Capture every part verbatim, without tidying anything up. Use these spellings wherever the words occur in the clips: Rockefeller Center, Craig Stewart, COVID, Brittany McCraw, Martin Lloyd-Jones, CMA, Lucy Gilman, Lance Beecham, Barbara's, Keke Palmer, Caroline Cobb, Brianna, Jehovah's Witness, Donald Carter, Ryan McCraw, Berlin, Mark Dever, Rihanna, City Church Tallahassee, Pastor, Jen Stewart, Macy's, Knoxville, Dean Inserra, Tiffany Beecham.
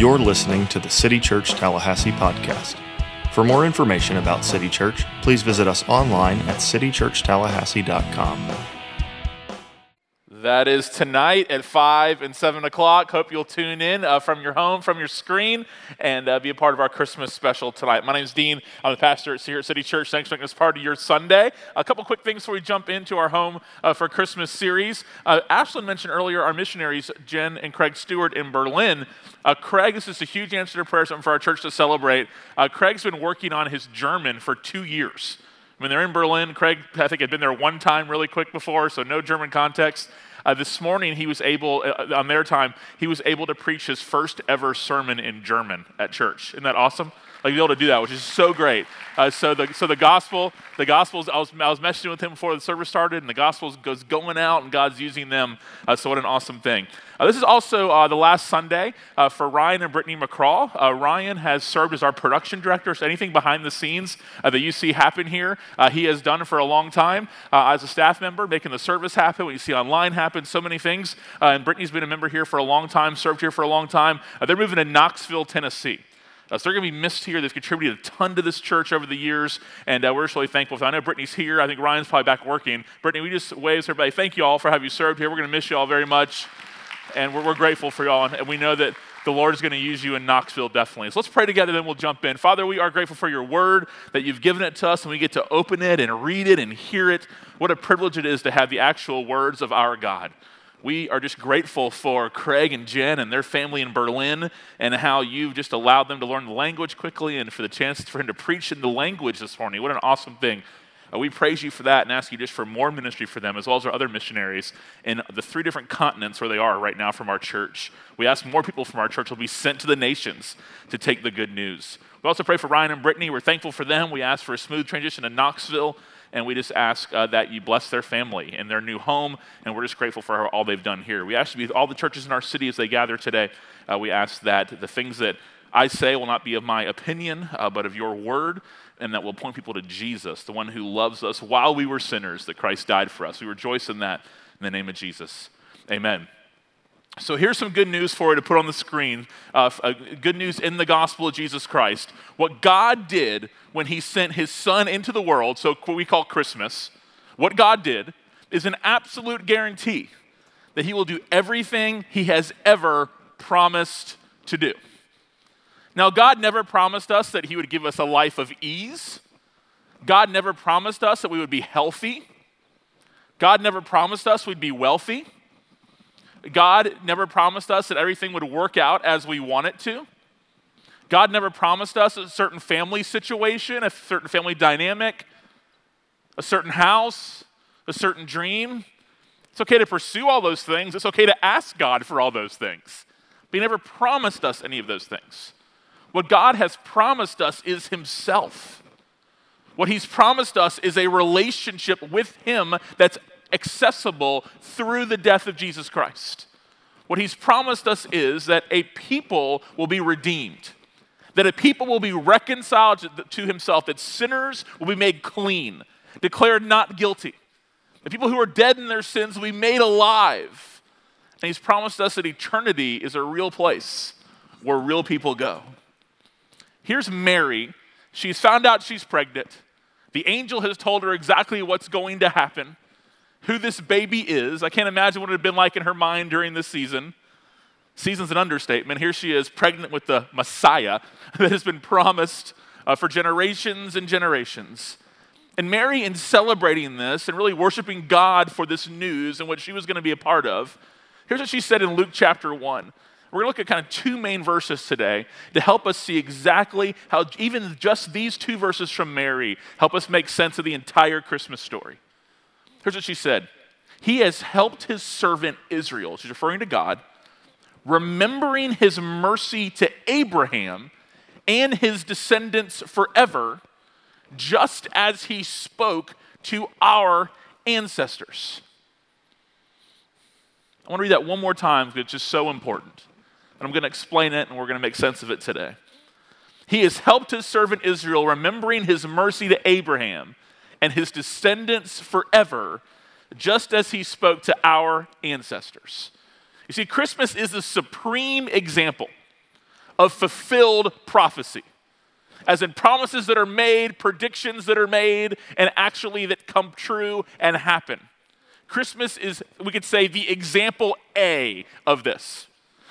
You're listening to the City Church Tallahassee podcast. For more information about City Church, please visit us online at city church tallahassee dot com. That is tonight at five and seven o'clock. Hope you'll tune in uh, from your home, from your screen, and uh, be a part of our Christmas special tonight. My name is Dean. I'm the pastor here at City Church. Thanks for making this part of your Sunday. A couple quick things before we jump into our Home uh, for Christmas series. Uh, Ashlyn mentioned earlier our missionaries, Jen and Craig Stewart in Berlin. Uh, Craig, this is a huge answer to prayer, something for our church to celebrate. Uh, Craig's been working on his German for two years. I mean, they're in Berlin. Craig, I think, had been there one time really quick before, so no German context. Uh, this morning, he was able, uh, on their time, he was able to preach his first ever sermon in German at church. Isn't that awesome? Like, to be able to do that, which is so great. Uh, so the so the gospel, the gospel's, I was, I was messaging with him before the service started, and the gospel goes going out, and God's using them. Uh, so what an awesome thing. Uh, this is also uh, the last Sunday uh, for Ryan and Brittany McCraw. Uh, Ryan has served as our production director, so anything behind the scenes uh, that you see happen here, uh, he has done for a long time uh, as a staff member, making the service happen, what you see online happen. So many things, uh, and Brittany's been a member here for a long time, served here for a long time. Uh, they're moving to Knoxville, Tennessee. Uh, so they're going to be missed here. They've contributed a ton to this church over the years, and uh, we're just really thankful for that. I know Brittany's here. I think Ryan's probably back working. Brittany, we just wave to everybody. Thank you all for having you served here. We're going to miss you all very much, and we're, we're grateful for you all, and, and we know that the Lord is going to use you in Knoxville, definitely. So let's pray together, then we'll jump in. Father, we are grateful for your word, that you've given it to us, and we get to open it and read it and hear it. What a privilege it is to have the actual words of our God. We are just grateful for Craig and Jen and their family in Berlin and how you've just allowed them to learn the language quickly and for the chance for him to preach in the language this morning. What an awesome thing. We praise you for that and ask you just for more ministry for them as well as our other missionaries in the three different continents where they are right now from our church. We ask more people from our church will be sent to the nations to take the good news. We also pray for Ryan and Brittany. We're thankful for them. We ask for a smooth transition to Knoxville, and we just ask uh, that you bless their family and their new home, and we're just grateful for all they've done here. We ask you to be all the churches in our city as they gather today. Uh, we ask that the things that I say will not be of my opinion, uh, but of your word, and that will point people to Jesus, the one who loves us while we were sinners, that Christ died for us. We rejoice in that in the name of Jesus. Amen. So here's some good news for you to put on the screen. Uh, good news in the gospel of Jesus Christ. What God did when he sent his son into the world, so what we call Christmas, what God did is an absolute guarantee that he will do everything he has ever promised to do. Now, God never promised us that he would give us a life of ease. God never promised us that we would be healthy. God never promised us we'd be wealthy. God never promised us that everything would work out as we want it to. God never promised us a certain family situation, a certain family dynamic, a certain house, a certain dream. It's okay to pursue all those things. It's okay to ask God for all those things. But he never promised us any of those things. What God has promised us is himself. What he's promised us is a relationship with him that's accessible through the death of Jesus Christ. What he's promised us is that a people will be redeemed, that a people will be reconciled to himself, that sinners will be made clean, declared not guilty, that people who are dead in their sins will be made alive. And he's promised us that eternity is a real place where real people go. Here's Mary. She's found out she's pregnant. The angel has told her exactly what's going to happen, who this baby is. I can't imagine what it would have been like in her mind during this season. Season's an understatement. Here she is, pregnant with the Messiah that has been promised uh, for generations and generations. And Mary, in celebrating this and really worshiping God for this news and what she was going to be a part of, here's what she said in Luke chapter one. We're going to look at kind of two main verses today to help us see exactly how even just these two verses from Mary help us make sense of the entire Christmas story. Here's what she said. He has helped his servant Israel, she's referring to God, remembering his mercy to Abraham and his descendants forever, just as he spoke to our ancestors. I want to read that one more time because it's just so important. And I'm going to explain it and we're going to make sense of it today. He has helped his servant Israel, remembering his mercy to Abraham and his descendants forever, just as he spoke to our ancestors. You see, Christmas is the supreme example of fulfilled prophecy, as in promises that are made, predictions that are made, and actually that come true and happen. Christmas is, we could say, the example A of this.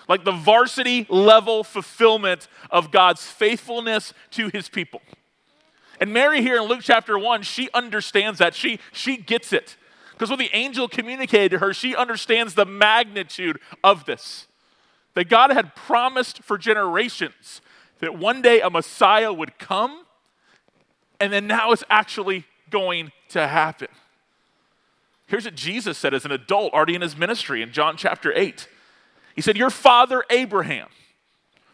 Like the varsity level fulfillment of God's faithfulness to his people. And Mary here in Luke chapter one, she understands that. She, she gets it. Because when the angel communicated to her, she understands the magnitude of this. That God had promised for generations that one day a Messiah would come, and then now it's actually going to happen. Here's what Jesus said as an adult already in his ministry in John chapter eight. He said, "Your father Abraham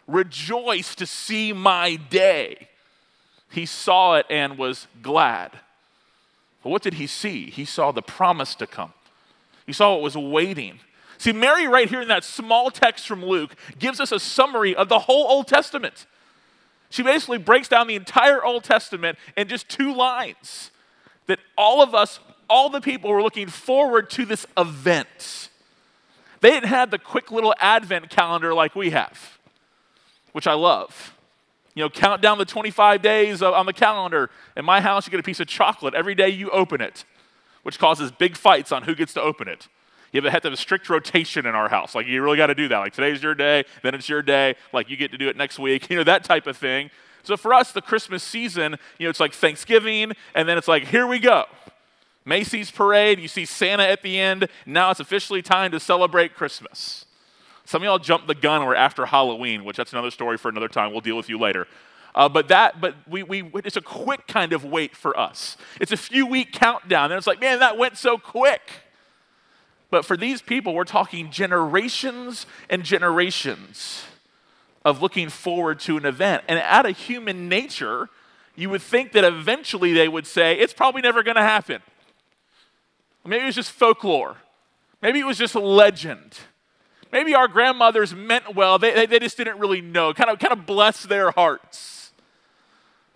rejoiced to see my day. He saw it and was glad." But what did he see? He saw the promise to come. He saw what was waiting. See, Mary right here in that small text from Luke gives us a summary of the whole Old Testament. She basically breaks down the entire Old Testament in just two lines. That all of us, all the people were looking forward to this event. They didn't have the quick little Advent calendar like we have, which I love. You know, count down the twenty-five days on the calendar. In my house, you get a piece of chocolate every day you open it, which causes big fights on who gets to open it. You have to have a strict rotation in our house. Like, you really got to do that. Like, today's your day, then it's your day. Like, you get to do it next week. You know, that type of thing. So for us, the Christmas season, you know, it's like Thanksgiving, and then it's like, here we go. Macy's parade, you see Santa at the end. Now it's officially time to celebrate Christmas. Some of y'all jumped the gun and we're after Halloween, which that's another story for another time. We'll deal with you later. Uh, but that, but we, we, it's a quick kind of wait for us. It's a few week countdown. And it's like, man, that went so quick. But for these people, we're talking generations and generations of looking forward to an event. And out of human nature, you would think that eventually they would say, it's probably never going to happen. Maybe it was just folklore. Maybe it was just a legend. Maybe our grandmothers meant well, they, they, they just didn't really know. Kind of, kind of bless their hearts.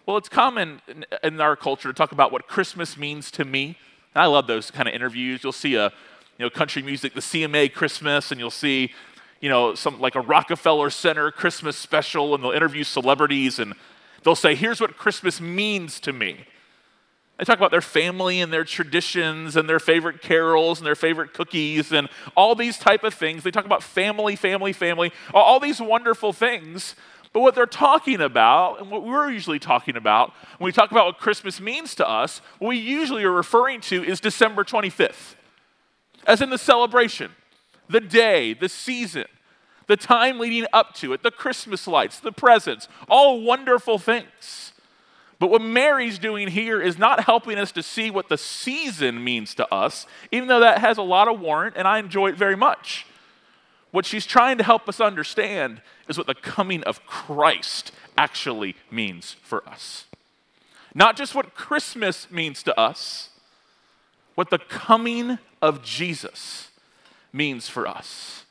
Well, it's common in, in our culture to talk about what Christmas means to me. And I love those kind of interviews. You'll see a, you know, country music, the C M A Christmas, and you'll see, you know, some like a Rockefeller Center Christmas special, and they'll interview celebrities, and they'll say, here's what Christmas means to me. They talk about their family and their traditions and their favorite carols and their favorite cookies and all these type of things. They talk about family, family, family, all these wonderful things. But what they're talking about and what we're usually talking about when we talk about what Christmas means to us, what we usually are referring to is December twenty-fifth. As in the celebration, the day, the season, the time leading up to it, the Christmas lights, the presents, all wonderful things. But what Mary's doing here is not helping us to see what the season means to us, even though that has a lot of warrant, and I enjoy it very much. What she's trying to help us understand is what the coming of Christ actually means for us. Not just what Christmas means to us, what the coming of Jesus means for us.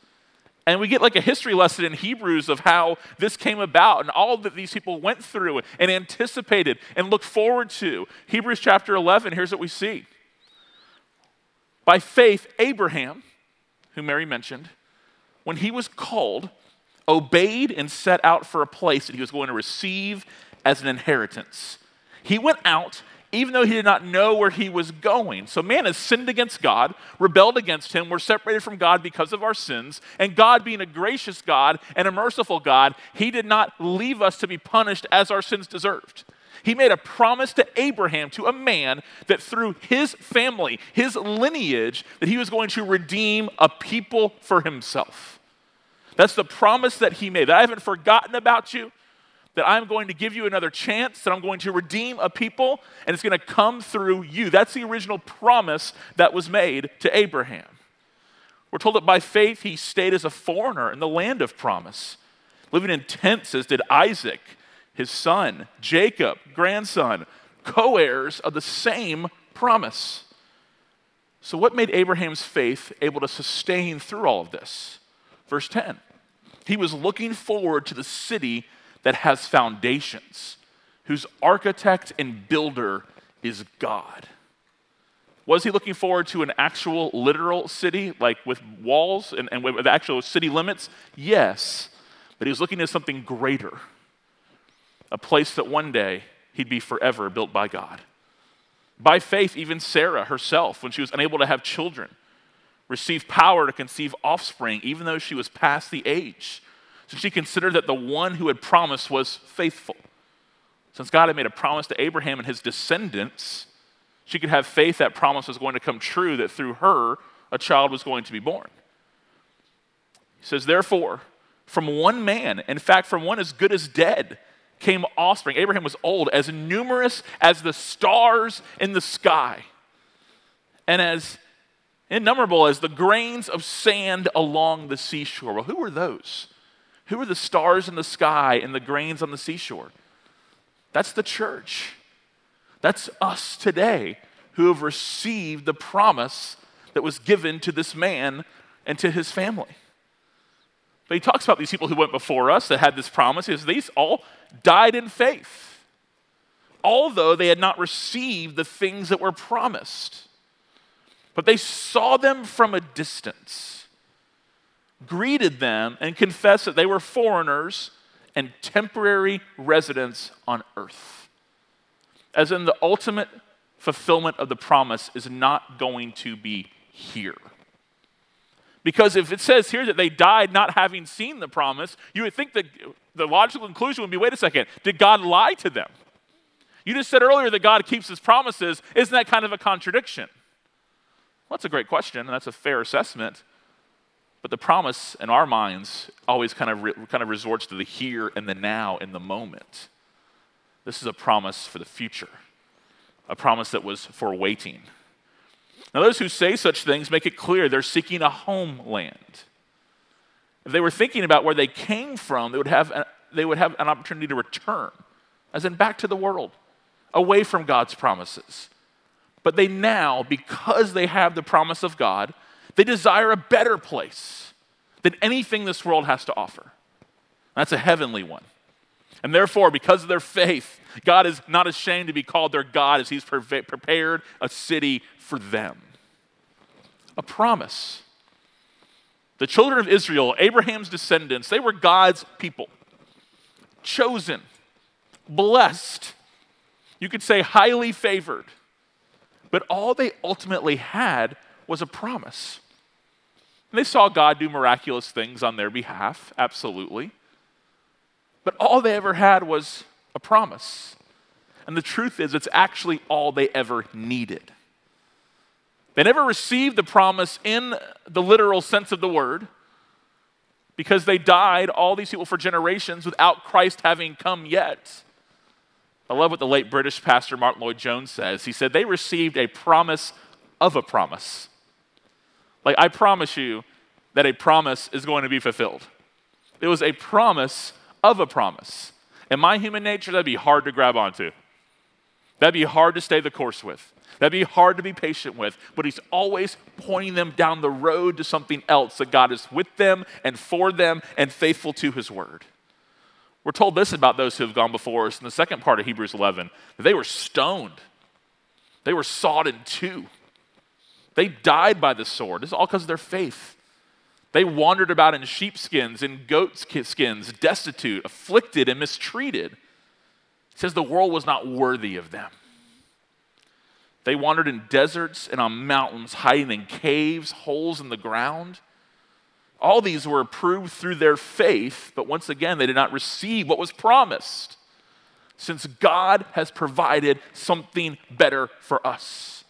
And we get like a history lesson in Hebrews of how this came about and all that these people went through and anticipated and looked forward to. Hebrews chapter eleven, here's what we see. By faith, Abraham, who Mary mentioned, when he was called, obeyed and set out for a place that he was going to receive as an inheritance. He went out, even though he did not know where he was going. So man has sinned against God, rebelled against him, we're separated from God because of our sins, and God being a gracious God and a merciful God, he did not leave us to be punished as our sins deserved. He made a promise to Abraham, to a man, that through his family, his lineage, that he was going to redeem a people for himself. That's the promise that he made, that I haven't forgotten about you, that I'm going to give you another chance, that I'm going to redeem a people, and it's going to come through you. That's the original promise that was made to Abraham. We're told that by faith he stayed as a foreigner in the land of promise, living in tents as did Isaac, his son, Jacob, grandson, co-heirs of the same promise. So what made Abraham's faith able to sustain through all of this? Verse ten, he was looking forward to the city that has foundations, whose architect and builder is God. Was he looking forward to an actual literal city, like with walls and, and with actual city limits? Yes. that he was looking at something greater, a place that one day he'd be forever built by God. By faith, even Sarah herself, when she was unable to have children, received power to conceive offspring, even though she was past the age. So she considered that the one who had promised was faithful. Since God had made a promise to Abraham and his descendants, she could have faith that promise was going to come true, that through her, a child was going to be born. He says, therefore, from one man, in fact, from one as good as dead, came offspring. Abraham was old, as numerous as the stars in the sky, and as innumerable as the grains of sand along the seashore. Well, who were those? Who were the stars in the sky and the grains on the seashore? That's the church. That's us today who have received the promise that was given to this man and to his family. But he talks about these people who went before us that had this promise. He says, these all died in faith, although they had not received the things that were promised. But they saw them from a distance, greeted them, and confessed that they were foreigners and temporary residents on earth. As in, the ultimate fulfillment of the promise is not going to be here. Because if it says here that they died not having seen the promise, you would think that the logical conclusion would be, wait a second, did God lie to them? You just said earlier that God keeps his promises. Isn't that kind of a contradiction? Well, that's a great question, and that's a fair assessment. But the promise in our minds always kind of, re- kind of resorts to the here and the now and the moment. This is a promise for the future, a promise that was for waiting. Now, those who say such things make it clear they're seeking a homeland. If they were thinking about where they came from, they would have an, they would have an opportunity to return, as in back to the world, away from God's promises. But they now, because they have the promise of God, they desire a better place than anything this world has to offer. That's a heavenly one. And therefore, because of their faith, God is not ashamed to be called their God, as he's prepared a city for them. A promise. The children of Israel, Abraham's descendants, they were God's people. Chosen, blessed, you could say highly favored. But all they ultimately had was a promise. And they saw God do miraculous things on their behalf, absolutely. But all they ever had was a promise. And the truth is, it's actually all they ever needed. They never received the promise in the literal sense of the word, because they died, all these people, for generations without Christ having come yet. I love what the late British pastor Martin Lloyd-Jones says. He said, they received a promise of a promise. Like, I promise you that a promise is going to be fulfilled. It was a promise of a promise. In my human nature, that'd be hard to grab onto. That'd be hard to stay the course with. That'd be hard to be patient with. But he's always pointing them down the road to something else, that God is with them and for them and faithful to his word. We're told this about those who have gone before us in the second part of Hebrews eleven, that they were stoned. They were sawed in two. They died by the sword. This is all because of their faith. They wandered about in sheepskins, in goat skins, destitute, afflicted, and mistreated. It says the world was not worthy of them. They wandered in deserts and on mountains, hiding in caves, holes in the ground. All these were approved through their faith, but once again, they did not receive what was promised, since God has provided something better for us,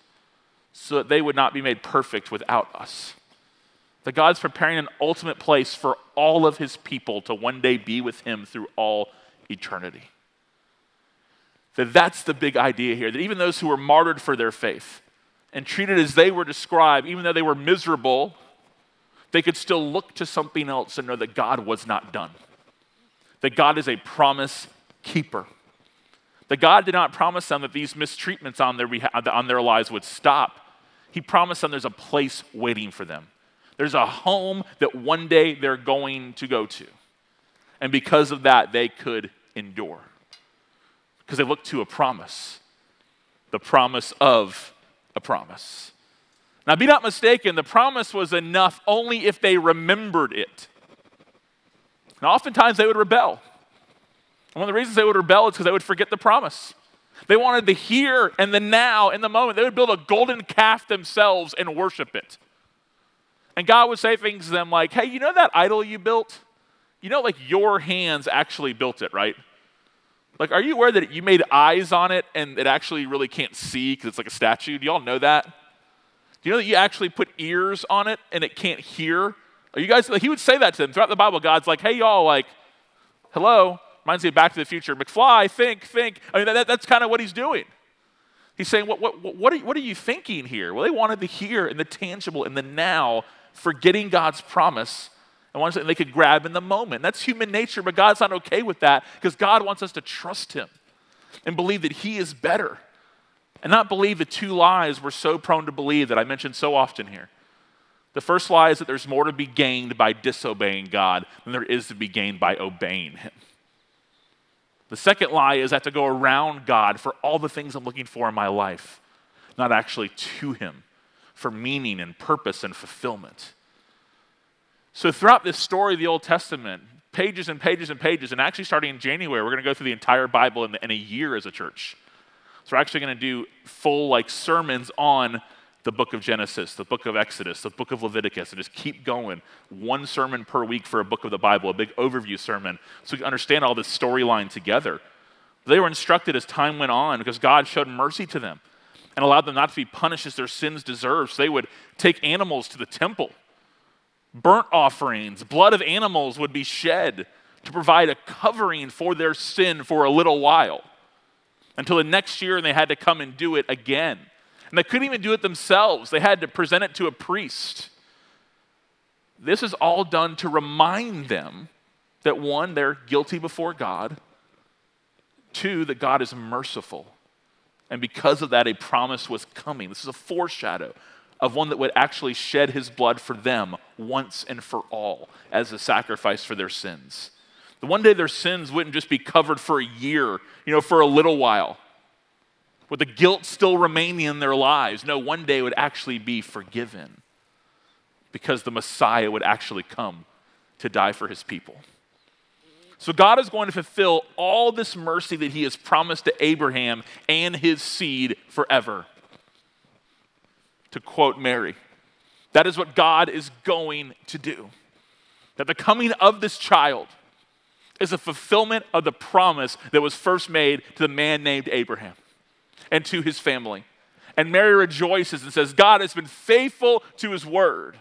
so that they would not be made perfect without us. That God's preparing an ultimate place for all of his people to one day be with him through all eternity. That that's the big idea here, that even those who were martyred for their faith and treated as they were described, even though they were miserable, they could still look to something else and know that God was not done. That God is a promise keeper. That God did not promise them that these mistreatments on their, on their lives would stop. He promised them there's a place waiting for them. There's a home that one day they're going to go to. And because of that, they could endure. Because they looked to a promise. The promise of a promise. Now, be not mistaken, the promise was enough only if they remembered it. And oftentimes they would rebel. And one of the reasons they would rebel is because they would forget the promise. They wanted the here and the now and the moment. They would build a golden calf themselves and worship it. And God would say things to them like, hey, you know that idol you built? You know, like your hands actually built it, right? Like, are you aware that you made eyes on it and it actually really can't see because it's like a statue? Do y'all know that? Do you know that you actually put ears on it and it can't hear? Are you guys, like, he would say that to them. Throughout the Bible, God's like, hey, y'all, like, hello. Reminds me of Back to the Future. McFly, think, think. I mean, that, that's kind of what he's doing. He's saying, what, what, what, are, what are you thinking here? Well, they wanted the here and the tangible and the now, forgetting God's promise. And wanted something they could grab in the moment. That's human nature, but God's not okay with that because God wants us to trust him and believe that he is better and not believe the two lies we're so prone to believe that I mentioned so often here. The first lie is that there's more to be gained by disobeying God than there is to be gained by obeying him. The second lie is I have to go around God for all the things I'm looking for in my life, not actually to him for meaning and purpose and fulfillment. So throughout this story of the Old Testament, pages and pages and pages, and actually starting in January, we're going to go through the entire Bible in, the, in a year as a church. So we're actually going to do full like sermons on the book of Genesis, the book of Exodus, the book of Leviticus, and just keep going. One sermon per week for a book of the Bible, a big overview sermon, so we can understand all this storyline together. They were instructed as time went on because God showed mercy to them and allowed them not to be punished as their sins deserved. So they would take animals to the temple. Burnt offerings, blood of animals would be shed to provide a covering for their sin for a little while until the next year and they had to come and do it again. And they couldn't even do it themselves. They had to present it to a priest. This is all done to remind them that one, they're guilty before God. Two, that God is merciful. And because of that, a promise was coming. This is a foreshadow of one that would actually shed his blood for them once and for all as a sacrifice for their sins. The one day their sins wouldn't just be covered for a year, you know, for a little while, with the guilt still remaining in their lives. No, one day it would actually be forgiven because the Messiah would actually come to die for his people. So God is going to fulfill all this mercy that he has promised to Abraham and his seed forever. To quote Mary, that is what God is going to do. That the coming of this child is a fulfillment of the promise that was first made to the man named Abraham and to his family. And Mary rejoices and says, God has been faithful to his word.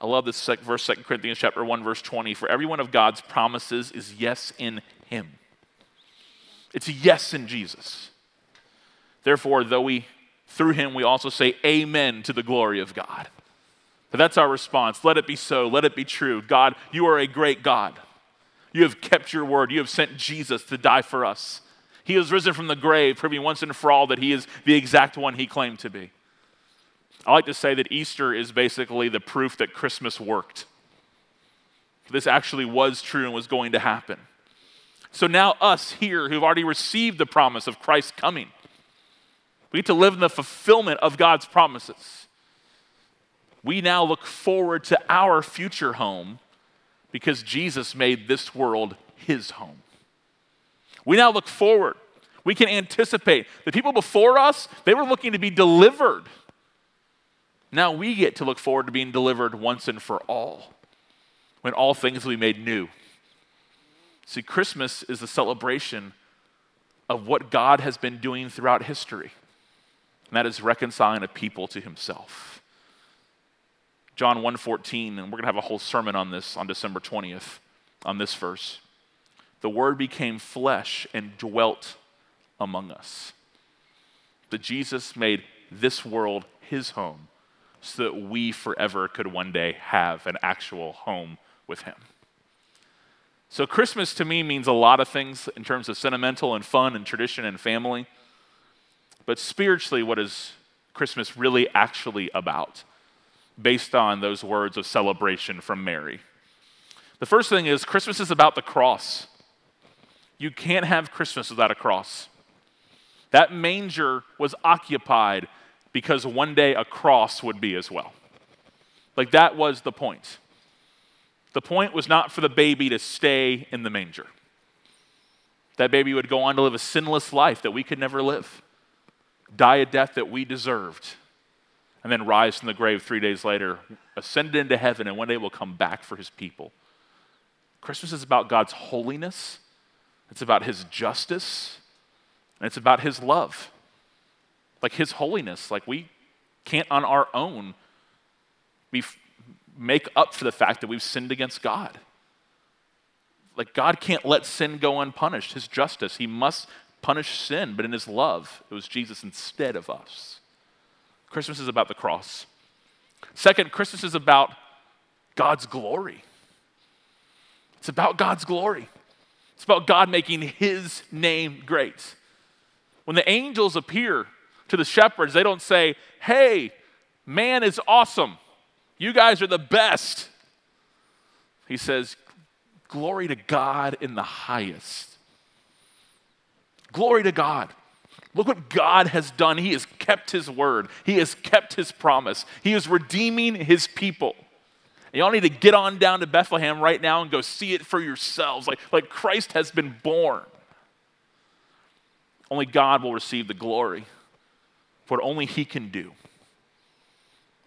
I love this verse, Second Corinthians chapter one, verse twenty. For every one of God's promises is yes in him. It's a yes in Jesus. Therefore, though we Through him, we also say amen to the glory of God. But that's our response. Let it be so. Let it be true. God, you are a great God. You have kept your word. You have sent Jesus to die for us. He has risen from the grave, proving once and for all that he is the exact one he claimed to be. I like to say that Easter is basically the proof that Christmas worked. This actually was true and was going to happen. So now us here who've already received the promise of Christ's coming, we get to live in the fulfillment of God's promises. We now look forward to our future home because Jesus made this world his home. We now look forward. We can anticipate. The people before us, they were looking to be delivered. Now we get to look forward to being delivered once and for all when all things will be made new. See, Christmas is the celebration of what God has been doing throughout history. And that is reconciling a people to himself. John one fourteen, and we're going to have a whole sermon on this on December twentieth, on this verse. The word became flesh and dwelt among us. That Jesus made this world his home so that we forever could one day have an actual home with him. So Christmas to me means a lot of things in terms of sentimental and fun and tradition and family. But spiritually, what is Christmas really actually about, based on those words of celebration from Mary? The first thing is Christmas is about the cross. You can't have Christmas without a cross. That manger was occupied because one day a cross would be as well. Like that was the point. The point was not for the baby to stay in the manger. That baby would go on to live a sinless life that we could never live, die a death that we deserved, and then rise from the grave three days later, ascend into heaven, and one day will come back for his people. Christmas is about God's holiness, it's about his justice, and it's about his love. Like his holiness, like we can't on our own be, make up for the fact that we've sinned against God. Like God can't let sin go unpunished, his justice. He must punish sin, but in his love, it was Jesus instead of us. Christmas is about the cross. Second, Christmas is about God's glory. It's about God's glory. It's about God making his name great. When the angels appear to the shepherds, they don't say, hey, man is awesome. You guys are the best. He says, glory to God in the highest. Glory to God. Look what God has done. He has kept his word. He has kept his promise. He is redeeming his people. And y'all need to get on down to Bethlehem right now and go see it for yourselves. Like, like Christ has been born. Only God will receive the glory for what only he can do,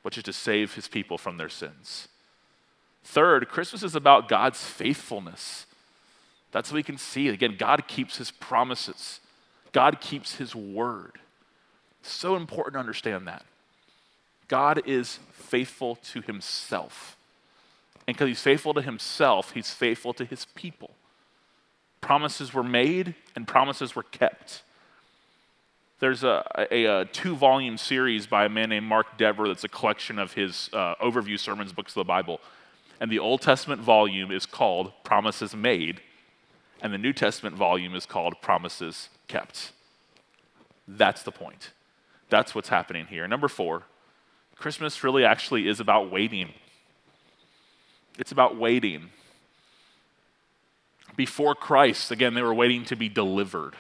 which is to save his people from their sins. Third, Christmas is about God's faithfulness. That's what we can see. Again, God keeps his promises. God keeps his word. It's so important to understand that. God is faithful to himself. And because he's faithful to himself, he's faithful to his people. Promises were made and promises were kept. There's a, a, a two-volume series by a man named Mark Dever that's a collection of his uh, overview sermons, books of the Bible. And the Old Testament volume is called Promises Made, and the New Testament volume is called Promises Kept. That's the point. That's what's happening here. Number four, Christmas really actually is about waiting. It's about waiting. Before Christ, again, they were waiting to be delivered.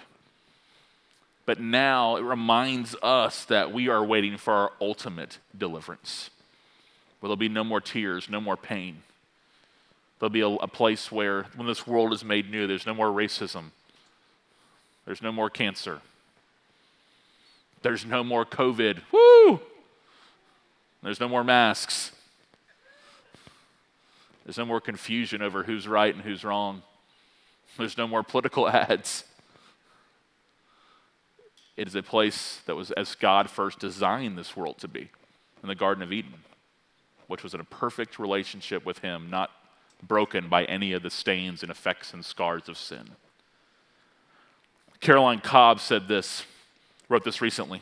But now it reminds us that we are waiting for our ultimate deliverance, where there'll be no more tears, no more pain. There'll be a, a place where when this world is made new, there's no more racism. There's no more cancer. There's no more COVID. Woo! There's no more masks. There's no more confusion over who's right and who's wrong. There's no more political ads. It is a place that was as God first designed this world to be in the Garden of Eden, which was in a perfect relationship with him, not broken by any of the stains and effects and scars of sin. Caroline Cobb said this, wrote this recently.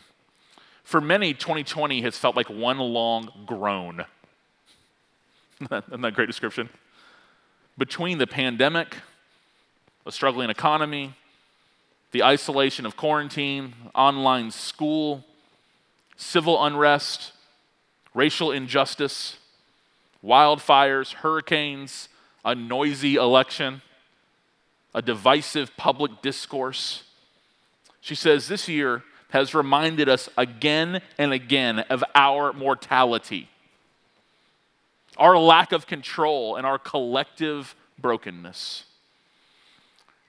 For many, twenty twenty has felt like one long groan. Isn't that a great description? Between the pandemic, a struggling economy, the isolation of quarantine, online school, civil unrest, racial injustice, wildfires, hurricanes, a noisy election, a divisive public discourse. She says this year has reminded us again and again of our mortality, our lack of control, and our collective brokenness.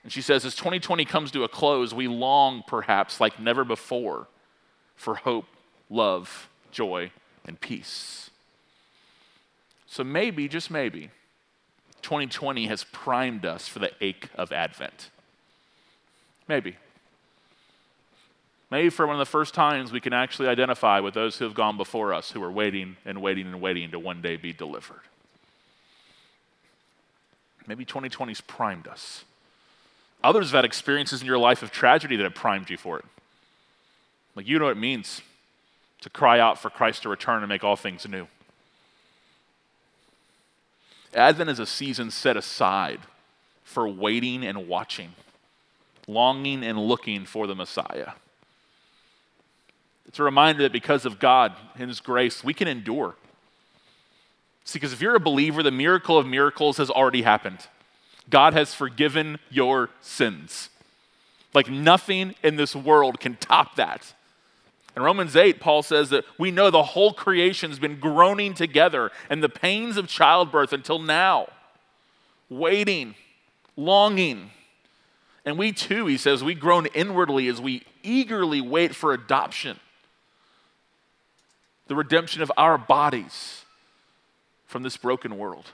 And she says, as twenty twenty comes to a close, we long, perhaps like never before, for hope, love, joy, and peace. So maybe, just maybe, twenty twenty has primed us for the ache of Advent. Maybe. Maybe for one of the first times we can actually identify with those who have gone before us, who are waiting and waiting and waiting to one day be delivered. Maybe twenty twenty's primed us. Others have had experiences in your life of tragedy that have primed you for it. Like you know what it means to cry out for Christ to return and make all things new. Advent is a season set aside for waiting and watching, longing and looking for the Messiah. It's a reminder that because of God and his grace, we can endure. See, because if you're a believer, the miracle of miracles has already happened. God has forgiven your sins. Like nothing in this world can top that. In Romans eight, Paul says that we know the whole creation's been groaning together in the pains of childbirth until now. waiting, longing. And we too, he says, we groan inwardly as we eagerly wait for adoption, the redemption of our bodies from this broken world.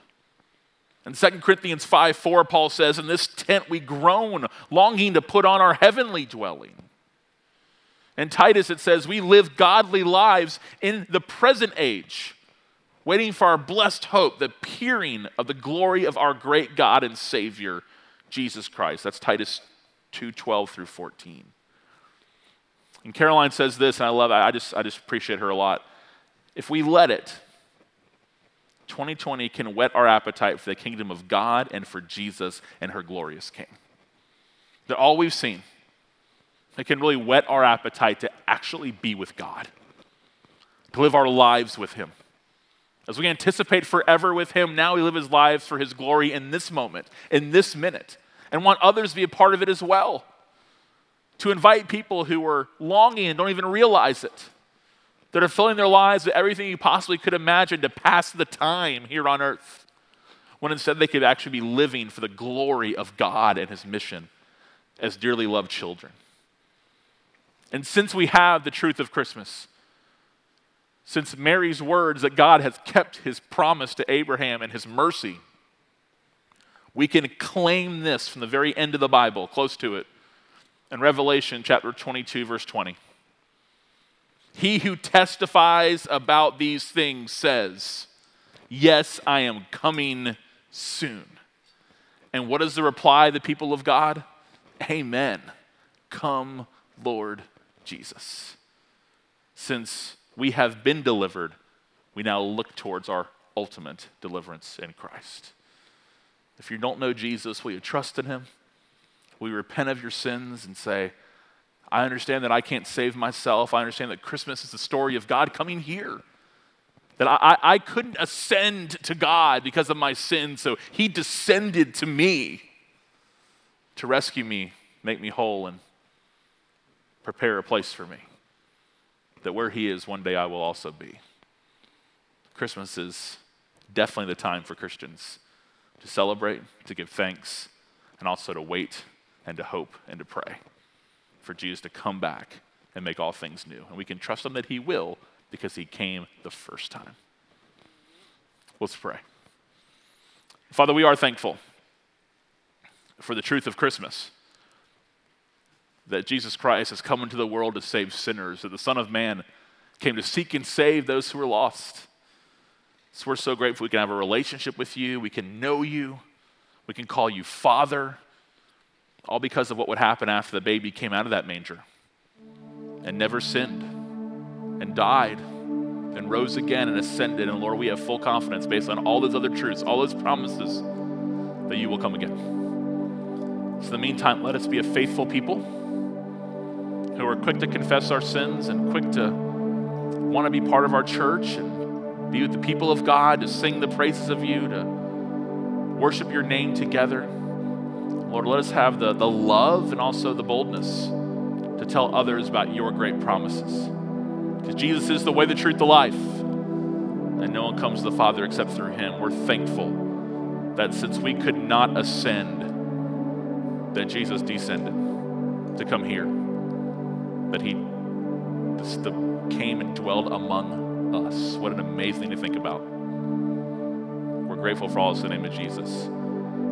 In Second Corinthians five four, Paul says, in this tent we groan, longing to put on our heavenly dwelling. In Titus it says, we live godly lives in the present age, waiting for our blessed hope, the appearing of the glory of our great God and Savior, Jesus Christ. That's Titus two twelve through fourteen. And Caroline says this, and I love it. I just, I just appreciate her a lot. If we let it, twenty twenty can whet our appetite for the kingdom of God and for Jesus and her glorious King. They're all we've seen. It can really whet our appetite to actually be with God, to live our lives with Him. As we anticipate forever with Him, now we live His lives for His glory in this moment, in this minute, and want others to be a part of it as well, to invite people who are longing and don't even realize it, that are filling their lives with everything you possibly could imagine to pass the time here on earth, when instead they could actually be living for the glory of God and His mission as dearly loved children. And since we have the truth of Christmas, since Mary's words that God has kept His promise to Abraham and His mercy, we can claim this from the very end of the Bible, close to it, in Revelation chapter twenty-two, verse twenty. He who testifies about these things says, yes, I am coming soon. And what is the reply of the people of God? Amen. Come, Lord Jesus. Since we have been delivered, we now look towards our ultimate deliverance in Christ. If you don't know Jesus, will you trust in Him? Will you repent of your sins and say, I understand that I can't save myself. I understand that Christmas is the story of God coming here. That I, I, I couldn't ascend to God because of my sin, so He descended to me to rescue me, make me whole, and prepare a place for me. That where He is, one day I will also be. Christmas is definitely the time for Christians to celebrate, to give thanks, and also to wait and to hope and to pray for Jesus to come back and make all things new. And we can trust Him that He will, because He came the first time. Let's pray. Father, we are thankful for the truth of Christmas, that Jesus Christ has come into the world to save sinners, that the Son of Man came to seek and save those who are lost. So we're so grateful we can have a relationship with You, we can know You, we can call You Father, all because of what would happen after the baby came out of that manger and never sinned and died and rose again and ascended. And Lord, we have full confidence based on all those other truths, all those promises, that You will come again. So in the meantime, let us be a faithful people who are quick to confess our sins and quick to want to be part of our church and be with the people of God, to sing the praises of You, to worship Your name together. Lord, let us have the, the love and also the boldness to tell others about Your great promises. Because Jesus is the way, the truth, the life. And no one comes to the Father except through Him. We're thankful that since we could not ascend, that Jesus descended to come here. That He came and dwelled among us. What an amazing thing to think about. We're grateful for all this in the name of Jesus.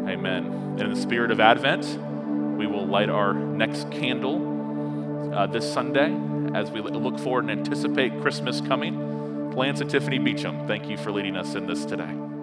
Amen. And in the spirit of Advent, we will light our next candle uh, this Sunday as we look forward and anticipate Christmas coming. Lance and Tiffany Beecham, thank you for leading us in this today.